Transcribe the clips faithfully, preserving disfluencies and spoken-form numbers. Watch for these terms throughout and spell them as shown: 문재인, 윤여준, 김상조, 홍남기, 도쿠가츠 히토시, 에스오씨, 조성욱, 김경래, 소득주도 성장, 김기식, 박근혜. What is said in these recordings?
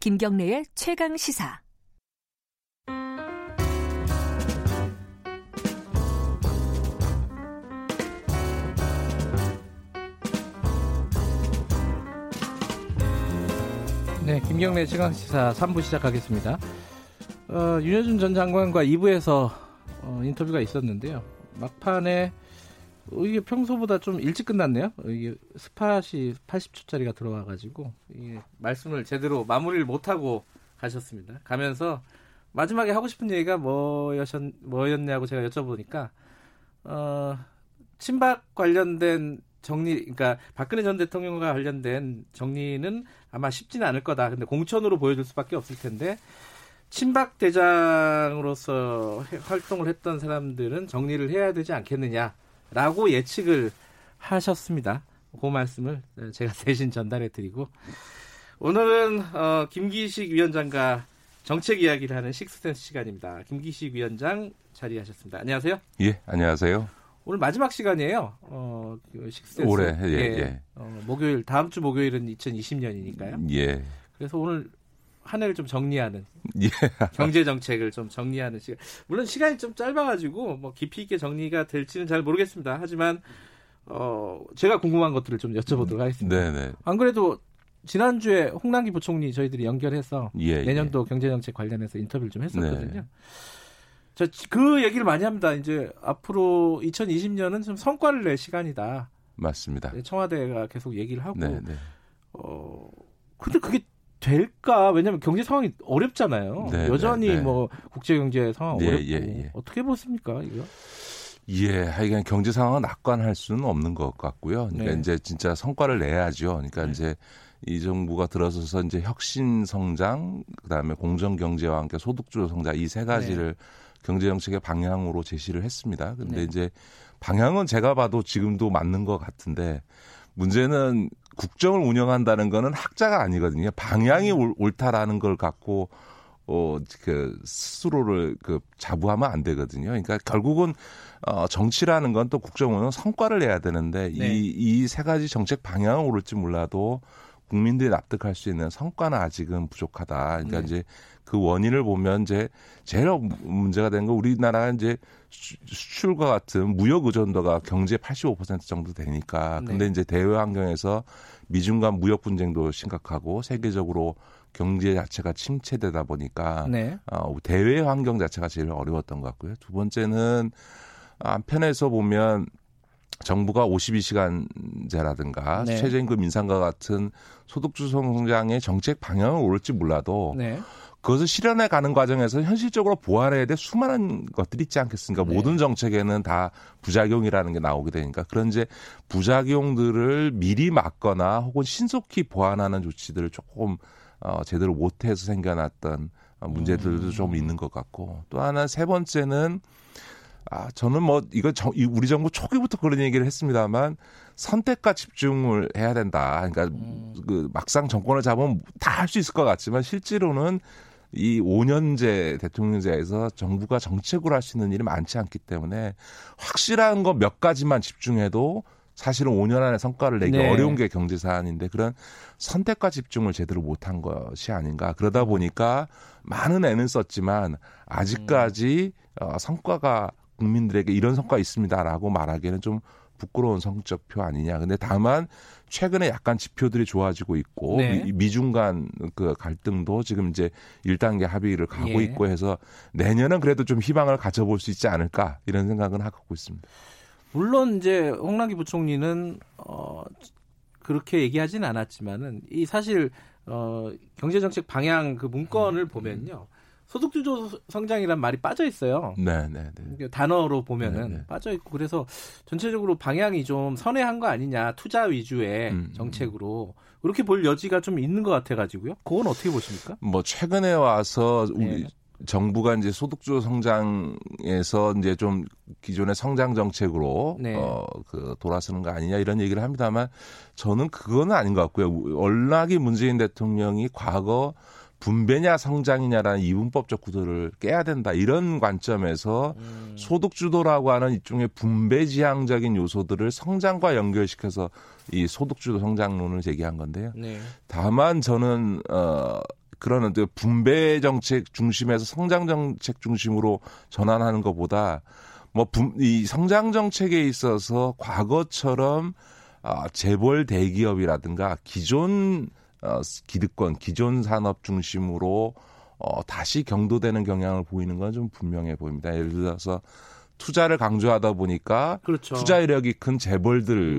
김경래의 최강 시사. 네, 김경래 최강 시사 삼 부 시작하겠습니다. 어, 윤여준 전 장관과 이 부에서 어, 인터뷰가 있었는데요. 막판에 어, 이게 평소보다 좀 일찍 끝났네요. 어, 이게 스팟이 팔십 초짜리가 들어와가지고 이게 말씀을 제대로 마무리를 못하고 가셨습니다. 가면서 마지막에 하고 싶은 얘기가 뭐였, 뭐였냐고 제가 여쭤보니까 어, 친박 관련된 정리, 그러니까 박근혜 전 대통령과 관련된 정리는 아마 쉽지는 않을 거다. 근데 공천으로 보여줄 수밖에 없을 텐데 친박 대장으로서 활동을 했던 사람들은 정리를 해야 되지 않겠느냐. 라고 예측을 하셨습니다. 그 말씀을 제가 대신 전달해드리고 오늘은 어, 김기식 위원장과 정책 이야기를 하는 식스센스 시간입니다. 김기식 위원장 자리하셨습니다. 안녕하세요. 예, 안녕하세요. 오늘 마지막 시간이에요. 어, 식스센스. 올해, 예, 예. 예. 어, 목요일, 다음 주 목요일은 이천이십 년이니까요. 예. 그래서 오늘 한 해를 좀 정리하는, 예. 경제 정책을 좀 정리하는 시간. 물론 시간이 좀 짧아가지고 뭐 깊이 있게 정리가 될지는 잘 모르겠습니다. 하지만 어, 제가 궁금한 것들을 좀 여쭤보도록 하겠습니다. 네네. 안 그래도 지난주에 홍남기 부총리 저희들이 연결해서 예, 내년도 예. 경제 정책 관련해서 인터뷰를 좀 했었거든요. 네. 저 그 얘기를 많이 합니다. 이제 앞으로 이천이십 년은 좀 성과를 낼 시간이다. 맞습니다. 청와대가 계속 얘기를 하고. 네네. 어, 근데 그게 될까? 왜냐하면 경제 상황이 어렵잖아요. 네, 여전히 네, 네. 뭐 국제 경제 상황 네, 어렵고 예, 예. 어떻게 보십니까 이거? 예, 하여간 경제 상황은 낙관할 수는 없는 것 같고요. 그러니까 네. 이제 진짜 성과를 내야죠. 그러니까 네. 이제 이 정부가 들어서서 이제 혁신 성장, 그다음에 공정 경제와 함께 소득주도 성장 이 세 가지를 네. 경제 정책의 방향으로 제시를 했습니다. 근데 네. 이제 방향은 제가 봐도 지금도 맞는 것 같은데 문제는. 국정을 운영한다는 거는 학자가 아니거든요. 방향이 옳다라는 걸 갖고 어, 그 스스로를 그 자부하면 안 되거든요. 그러니까 결국은 어, 정치라는 건 또 국정은 성과를 내야 되는데 네. 이, 이 세 가지 정책 방향은 옳을지 몰라도 국민들이 납득할 수 있는 성과는 아직은 부족하다. 그러니까 네. 이제 그 원인을 보면 이제 제일 문제가 된 건 우리나라 이제 수출과 같은 무역 의존도가 경제 팔십오 퍼센트 정도 되니까. 근데 네. 이제 대외 환경에서 미중 간 무역 분쟁도 심각하고 세계적으로 경제 자체가 침체되다 보니까 네. 어, 대외 환경 자체가 제일 어려웠던 것 같고요. 두 번째는 한편에서 보면 정부가 오십이 시간제라든가 네. 최저임금 인상과 같은 소득주도 성장의 정책 방향은 옳을지 몰라도 네. 그것을 실현해 가는 과정에서 현실적으로 보완해야 될 수많은 것들이 있지 않겠습니까? 네. 모든 정책에는 다 부작용이라는 게 나오게 되니까 그런 이제 부작용들을 미리 막거나 혹은 신속히 보완하는 조치들을 조금 어, 제대로 못해서 생겨났던 문제들도 음. 좀 있는 것 같고 또 하나 세 번째는 아, 저는 뭐, 이거 정, 우리 정부 초기부터 그런 얘기를 했습니다만, 선택과 집중을 해야 된다. 그러니까, 음. 그, 막상 정권을 잡으면 다 할 수 있을 것 같지만, 실제로는 이 오 년제 대통령제에서 정부가 정책으로 할 수 있는 일이 많지 않기 때문에, 확실한 거 몇 가지만 집중해도, 사실은 오 년 안에 성과를 내기 네. 어려운 게 경제 사안인데 그런 선택과 집중을 제대로 못한 것이 아닌가. 그러다 보니까 많은 애는 썼지만 아직까지 음. 어, 성과가 국민들에게 이런 성과 있습니다라고 말하기에는 좀 부끄러운 성적표 아니냐. 근데 다만 최근에 약간 지표들이 좋아지고 있고 네. 미, 미중 간 그 갈등도 지금 이제 일 단계 합의를 가고 예. 있고 해서 내년은 그래도 좀 희망을 가져볼 수 있지 않을까 이런 생각은 하고 있습니다. 물론 이제 홍남기 부총리는 어, 그렇게 얘기하지는 않았지만은 이 사실 어, 경제정책 방향 그 문건을 보면요. 소득주도 성장이란 말이 빠져 있어요. 네, 네, 네. 단어로 보면은 빠져 있고 그래서 전체적으로 방향이 좀 선회한 거 아니냐 투자 위주의 음, 정책으로 그렇게 볼 여지가 좀 있는 것 같아가지고요. 그건 어떻게 보십니까? 뭐 최근에 와서 우리 네. 정부가 이제 소득주도 성장에서 이제 좀 기존의 성장 정책으로 네. 어, 그 돌아서는 거 아니냐 이런 얘기를 합니다만 저는 그건 아닌 것 같고요. 워낙에 문재인 대통령이 과거 분배냐 성장이냐라는 이분법적 구도를 깨야 된다. 이런 관점에서 음. 소득주도라고 하는 일종의 분배지향적인 요소들을 성장과 연결시켜서 이 소득주도 성장론을 제기한 건데요. 네. 다만 저는 어, 그런 분배 정책 중심에서 성장 정책 중심으로 전환하는 것보다 뭐 이 성장 정책에 있어서 과거처럼 어, 재벌 대기업이라든가 기존 어, 기득권, 기존 산업 중심으로 어, 다시 경도되는 경향을 보이는 건 좀 분명해 보입니다. 예를 들어서 투자를 강조하다 보니까 그렇죠. 투자 이력이 큰 재벌들의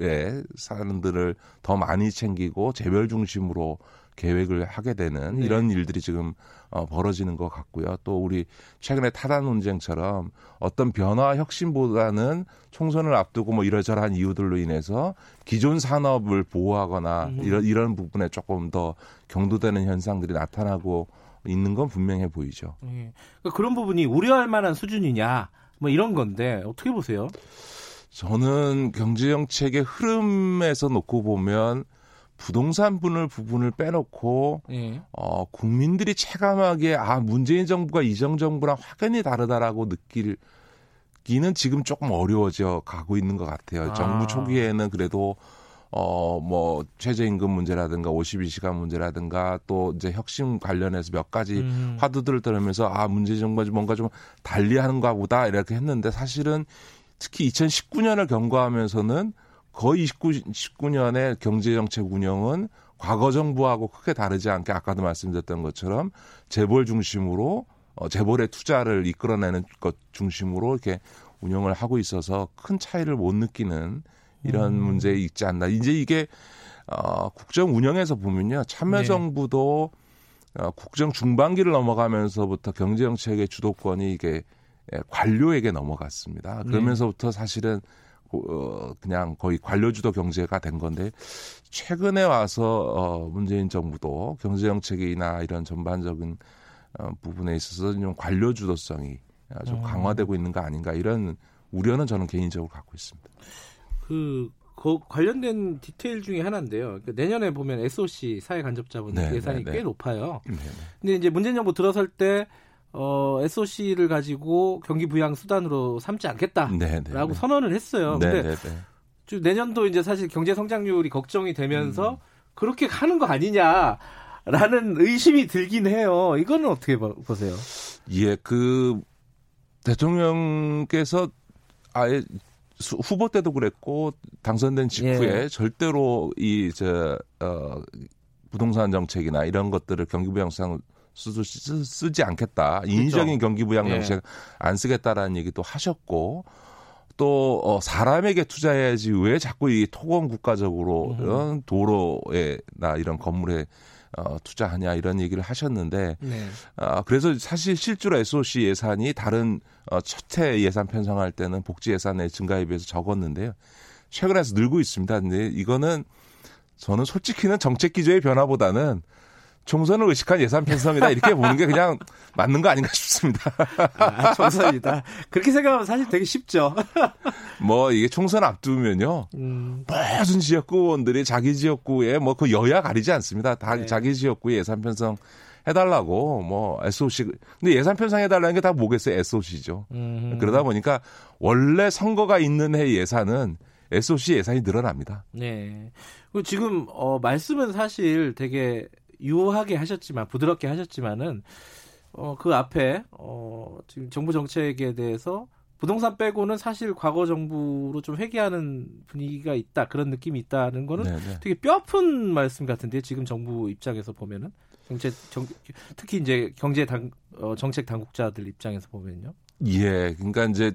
음. 사람들을 더 많이 챙기고 재벌 중심으로 계획을 하게 되는 네. 이런 일들이 지금 어, 벌어지는 것 같고요. 또 우리 최근에 타단 논쟁처럼 어떤 변화 혁신보다는 총선을 앞두고 뭐 이러저러한 이유들로 인해서 기존 산업을 보호하거나 음. 이런, 이런 부분에 조금 더 경도되는 현상들이 나타나고 있는 건 분명해 보이죠. 네. 그러니까 그런 부분이 우려할 만한 수준이냐 뭐 이런 건데 어떻게 보세요? 저는 경제정책의 흐름에서 놓고 보면 부동산 분을 부분을 빼놓고 예. 어, 국민들이 체감하기에 아 문재인 정부가 이전 정부랑 확연히 다르다라고 느끼기는 지금 조금 어려워져 가고 있는 것 같아요. 아. 정부 초기에는 그래도 어, 뭐 최저임금 문제라든가 오십이 시간 문제라든가 또 이제 혁신 관련해서 몇 가지 음. 화두들을 들으면서 아 문재인 정부가 뭔가 좀 달리하는가 보다 이렇게 했는데 사실은 특히 이천십구 년을 경과하면서는 거의 십구 년의 경제정책 운영은 과거 정부하고 크게 다르지 않게 아까도 말씀드렸던 것처럼 재벌 중심으로 재벌의 투자를 이끌어내는 것 중심으로 이렇게 운영을 하고 있어서 큰 차이를 못 느끼는 이런 음. 문제에 있지 않나. 이제 이게 어, 국정 운영에서 보면요. 참여정부도 네. 어, 국정 중반기를 넘어가면서부터 경제정책의 주도권이 이게 관료에게 넘어갔습니다. 그러면서부터 사실은 그냥 거의 관료주도 경제가 된 건데 최근에 와서 문재인 정부도 경제정책이나 이런 전반적인 부분에 있어서 좀 관료주도성이 아주 음. 강화되고 있는 거 아닌가 이런 우려는 저는 개인적으로 갖고 있습니다. 그, 그 관련된 디테일 중에 하나인데요. 그러니까 내년에 보면 에스오씨 사회간접자본 네, 예산이 네, 네. 꽤 높아요. 네, 네. 근데 이제 문재인 정부 들어설 때 어, 에스오씨를 가지고 경기 부양 수단으로 삼지 않겠다라고 네네. 선언을 했어요. 그런데 내년도 이제 사실 경제 성장률이 걱정이 되면서 음. 그렇게 하는 거 아니냐라는 의심이 들긴 해요. 이거는 어떻게 보세요? 예, 그 대통령께서 아예 수, 후보 때도 그랬고 당선된 직후에 예. 절대로 이 저 어, 부동산 정책이나 이런 것들을 경기 부양 수단 쓰지 않겠다. 인위적인 그렇죠. 경기부양 정책 예. 안 쓰겠다라는 얘기도 하셨고 또 사람에게 투자해야지 왜 자꾸 이 토건 국가적으로 이런 도로에나 이런 건물에 투자하냐 이런 얘기를 하셨는데 네. 그래서 사실 실제로 에스오씨 예산이 다른 첫해 예산 편성할 때는 복지 예산의 증가에 비해서 적었는데요. 최근에서 늘고 있습니다. 근데 이거는 저는 솔직히는 정책 기조의 변화보다는 총선을 의식한 예산 편성이다 이렇게 보는 게 그냥 맞는 거 아닌가 싶습니다. 아, 총선이다. 그렇게 생각하면 사실 되게 쉽죠. 뭐 이게 총선 앞두면요, 음. 무슨 지역구원들이 자기 지역구에 뭐 그 여야 가리지 않습니다. 다 네. 자기 지역구에 예산 편성 해달라고 뭐 에스오씨 근데 예산 편성 해달라는 게 다 뭐겠어요? 에스오씨죠. 음. 그러다 보니까 원래 선거가 있는 해 예산은 에스오씨 예산이 늘어납니다. 네. 그리고 지금 어, 말씀은 사실 되게 유하게 하셨지만 부드럽게 하셨지만은 어, 그 앞에 어, 지금 정부 정책에 대해서 부동산 빼고는 사실 과거 정부로 좀 회귀하는 분위기가 있다 그런 느낌이 있다는 거는 네네. 되게 뼈아픈 말씀 같은데 지금 정부 입장에서 보면은 정책 정, 특히 이제 경제 당, 어, 정책 당국자들 입장에서 보면요. 예, 그러니까 이제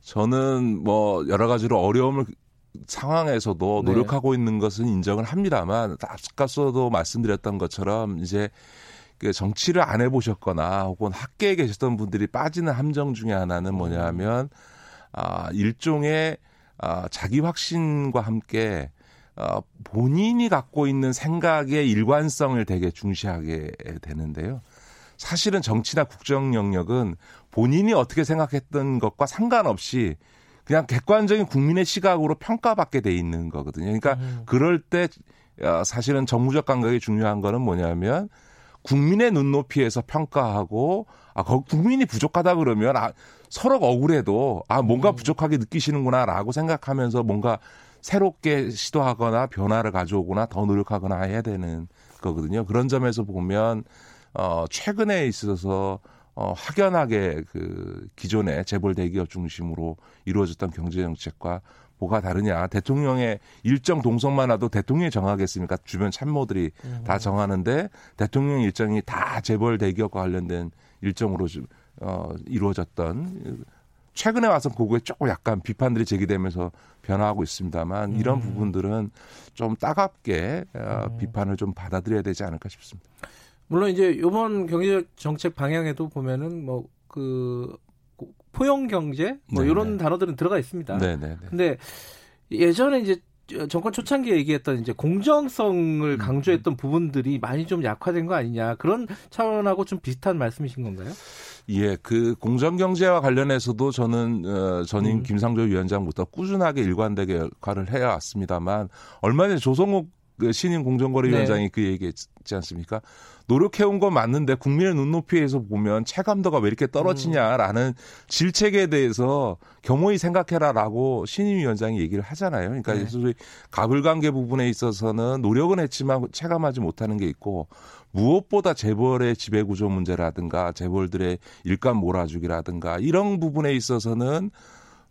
저는 뭐 여러 가지로 어려움을 상황에서도 노력하고 네. 있는 것은 인정을 합니다만 아까서도 말씀드렸던 것처럼 이제 정치를 안 해보셨거나 혹은 학계에 계셨던 분들이 빠지는 함정 중에 하나는 뭐냐면 아, 일종의 아, 자기 확신과 함께 아, 본인이 갖고 있는 생각의 일관성을 되게 중시하게 되는데요. 사실은 정치나 국정 영역은 본인이 어떻게 생각했던 것과 상관없이 그냥 객관적인 국민의 시각으로 평가받게 돼 있는 거거든요. 그러니까 음. 그럴 때 사실은 정무적 감각이 중요한 거는 뭐냐면 국민의 눈높이에서 평가하고, 아, 국민이 부족하다 그러면, 아, 서로 억울해도, 아, 뭔가 부족하게 느끼시는구나라고 생각하면서 뭔가 새롭게 시도하거나 변화를 가져오거나 더 노력하거나 해야 되는 거거든요. 그런 점에서 보면, 어, 최근에 있어서, 어, 확연하게 그 기존의 재벌 대기업 중심으로 이루어졌던 경제정책과 뭐가 다르냐. 대통령의 일정 동성만 와도 대통령이 정하겠습니까? 주변 참모들이 음. 다 정하는데 대통령 일정이 다 재벌 대기업과 관련된 일정으로 어, 이루어졌던, 최근에 와서 그거에 조금 약간 비판들이 제기되면서 변화하고 있습니다만, 이런 음. 부분들은 좀 따갑게 어, 음. 비판을 좀 받아들여야 되지 않을까 싶습니다. 물론 이제 이번 경제 정책 방향에도 보면은 뭐 그 포용 경제 뭐 네네. 이런 단어들은 들어가 있습니다. 네네. 근데 예전에 이제 정권 초창기에 얘기했던 이제 공정성을 강조했던 부분들이 많이 좀 약화된 거 아니냐, 그런 차원하고 좀 비슷한 말씀이신 건가요? 예, 그 공정 경제와 관련해서도 저는 어, 전임 음. 김상조 위원장부터 꾸준하게 일관되게 역할을 해왔습니다만, 얼마 전에 조성욱 그 신임 공정거래위원장이 네. 그 얘기했지 않습니까? 노력해온 건 맞는데 국민의 눈높이에서 보면 체감도가 왜 이렇게 떨어지냐라는 음. 질책에 대해서 겸허히 생각해라라고 신임 위원장이 얘기를 하잖아요. 그러니까 네. 소위 가불관계 부분에 있어서는 노력은 했지만 체감하지 못하는 게 있고, 무엇보다 재벌의 지배구조 문제라든가 재벌들의 일감 몰아주기라든가 이런 부분에 있어서는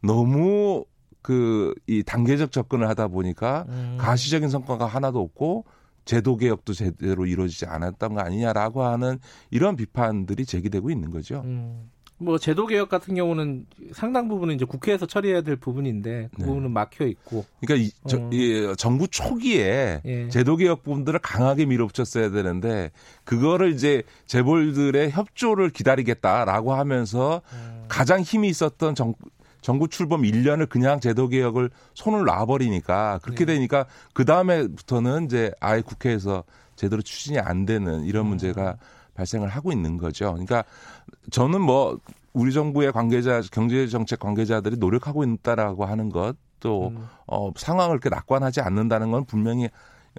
너무 그, 이 단계적 접근을 하다 보니까 음. 가시적인 성과가 하나도 없고 제도 개혁도 제대로 이루어지지 않았던 거 아니냐라고 하는 이런 비판들이 제기되고 있는 거죠. 음. 뭐 제도 개혁 같은 경우는 상당 부분은 이제 국회에서 처리해야 될 부분인데 그 부분은 네. 막혀 있고. 그러니까 이, 저, 어. 이 정부 초기에 예. 제도 개혁 부분들을 강하게 밀어붙였어야 되는데, 그거를 이제 재벌들의 협조를 기다리겠다라고 하면서 음. 가장 힘이 있었던 정 정부 출범 일 년을 그냥 제도 개혁을 손을 놔버리니까, 그렇게 네. 되니까 그 다음에부터는 이제 아예 국회에서 제대로 추진이 안 되는 이런 문제가 음. 발생을 하고 있는 거죠. 그러니까 저는 뭐 우리 정부의 관계자, 경제정책 관계자들이 노력하고 있다라고 하는 것, 또 음. 어, 상황을 이렇게 낙관하지 않는다는 건 분명히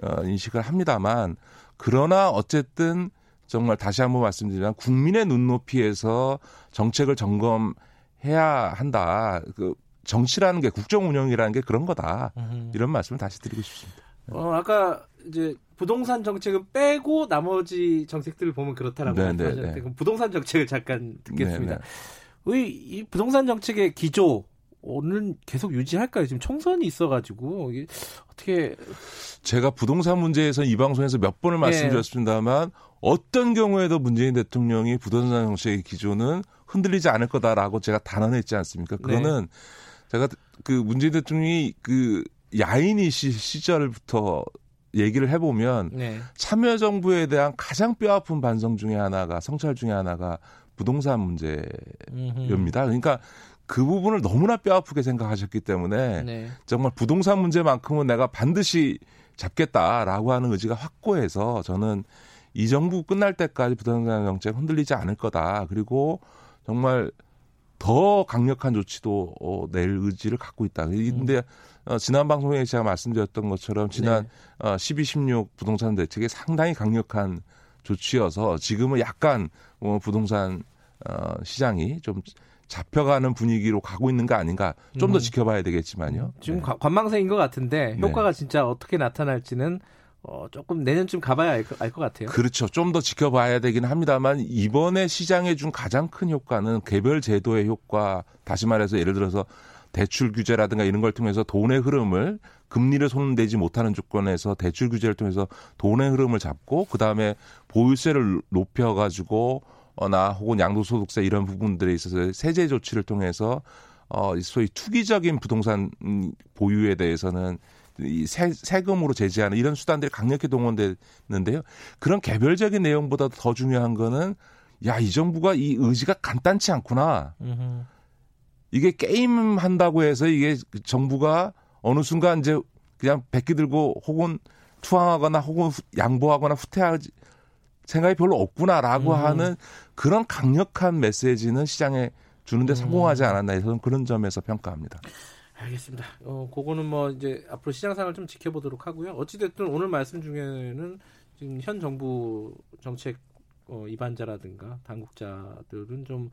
어, 인식을 합니다만, 그러나 어쨌든 정말 다시 한번 말씀드리면 국민의 눈높이에서 정책을 점검 해야 한다. 그 정치라는 게, 국정 운영이라는 게 그런 거다. 이런 말씀을 다시 드리고 싶습니다. 어, 아까 이제 부동산 정책은 빼고 나머지 정책들을 보면 그렇다라고 말씀하셨는데, 그럼 부동산 정책을 잠깐 듣겠습니다. 이, 이 부동산 정책의 기조 오늘 계속 유지할까요? 지금 총선이 있어가지고 이게 어떻게, 제가 부동산 문제에서 이 방송에서 몇 번을 말씀드렸습니다만, 네. 어떤 경우에도 문재인 대통령이 부동산 정책의 기조는 흔들리지 않을 거다라고 제가 단언했지 않습니까? 그거는 네. 제가 그 문재인 대통령이 그 야인이 시절부터 얘기를 해보면 네. 참여정부에 대한 가장 뼈아픈 반성 중에 하나가, 성찰 중에 하나가 부동산 문제입니다. 그러니까 그 부분을 너무나 뼈아프게 생각하셨기 때문에 네. 정말 부동산 문제만큼은 내가 반드시 잡겠다라고 하는 의지가 확고해서, 저는 이 정부 끝날 때까지 부동산 정책 흔들리지 않을 거다. 그리고 정말 더 강력한 조치도 어, 낼 의지를 갖고 있다. 그런데 어, 지난 방송에 제가 말씀드렸던 것처럼 지난 네. 어, 십이, 십육 부동산 대책이 상당히 강력한 조치여서 지금은 약간 어, 부동산 어, 시장이 좀 잡혀가는 분위기로 가고 있는 거 아닌가. 좀 더 음. 지켜봐야 되겠지만요. 지금 네. 관망세인 것 같은데 효과가 네. 진짜 어떻게 나타날지는 어, 조금 내년쯤 가봐야 알 것 같아요. 그렇죠. 좀 더 지켜봐야 되긴 합니다만, 이번에 시장에 준 가장 큰 효과는 개별 제도의 효과, 다시 말해서 예를 들어서 대출 규제라든가 이런 걸 통해서 돈의 흐름을, 금리를 손대지 못하는 조건에서 대출 규제를 통해서 돈의 흐름을 잡고, 그다음에 보유세를 높여가지고 어나 혹은 양도소득세 이런 부분들에 있어서 세제 조치를 통해서 어 소위 투기적인 부동산 보유에 대해서는 이 세, 세금으로 제재하는 이런 수단들이 강력히 동원됐는데요. 그런 개별적인 내용보다 더 중요한 거는, 야, 이 정부가 이 의지가 간단치 않구나. 음흠. 이게 게임 한다고 해서 이게 정부가 어느 순간 이제 그냥 백기 들고 혹은 투항하거나 혹은 양보하거나 후퇴하지 생각이 별로 없구나라고 음. 하는 그런 강력한 메시지는 시장에 주는데 음. 성공하지 않았나 해서 그런 점에서 평가합니다. 알겠습니다. 어, 그거는 뭐 이제 앞으로 시장상을 좀 지켜보도록 하고요. 어찌됐든 오늘 말씀 중에는 지금 현 정부 정책 어, 이반자라든가 당국자들은 좀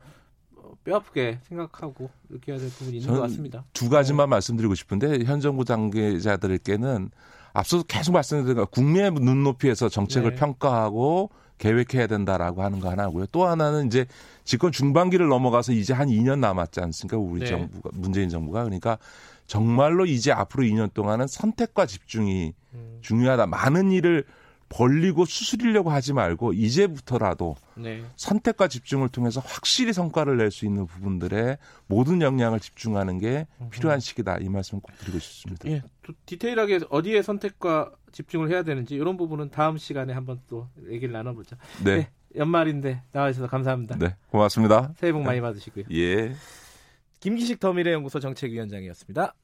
뼈아프게 생각하고 느껴야 될 부분이 있는 것 같습니다. 두 가지만 어. 말씀드리고 싶은데 현 정부 관계자들께는 앞서도 계속 말씀드린 국민의 눈높이에서 정책을 네. 평가하고 계획해야 된다라고 하는 거 하나고요. 또 하나는 이제 집권 중반기를 넘어가서 이제 한 이 년 남았지 않습니까? 우리 네. 정부가 문재인 정부가 그러니까 정말로 이제 앞으로 이 년 동안은 선택과 집중이 음. 중요하다. 많은 일을 벌리고 수술이려고 하지 말고 이제부터라도 네. 선택과 집중을 통해서 확실히 성과를 낼 수 있는 부분들에 모든 역량을 집중하는 게 필요한 시기다. 이 말씀을 꼭 드리고 싶습니다. 예, 디테일하게 어디에 선택과 집중을 해야 되는지 이런 부분은 다음 시간에 한번 또 얘기를 나눠보자. 네. 네, 연말인데 나와주셔서 감사합니다. 네, 고맙습니다. 새해 복 많이 받으시고요. 예. 김기식 더미래연구소 정책위원장이었습니다.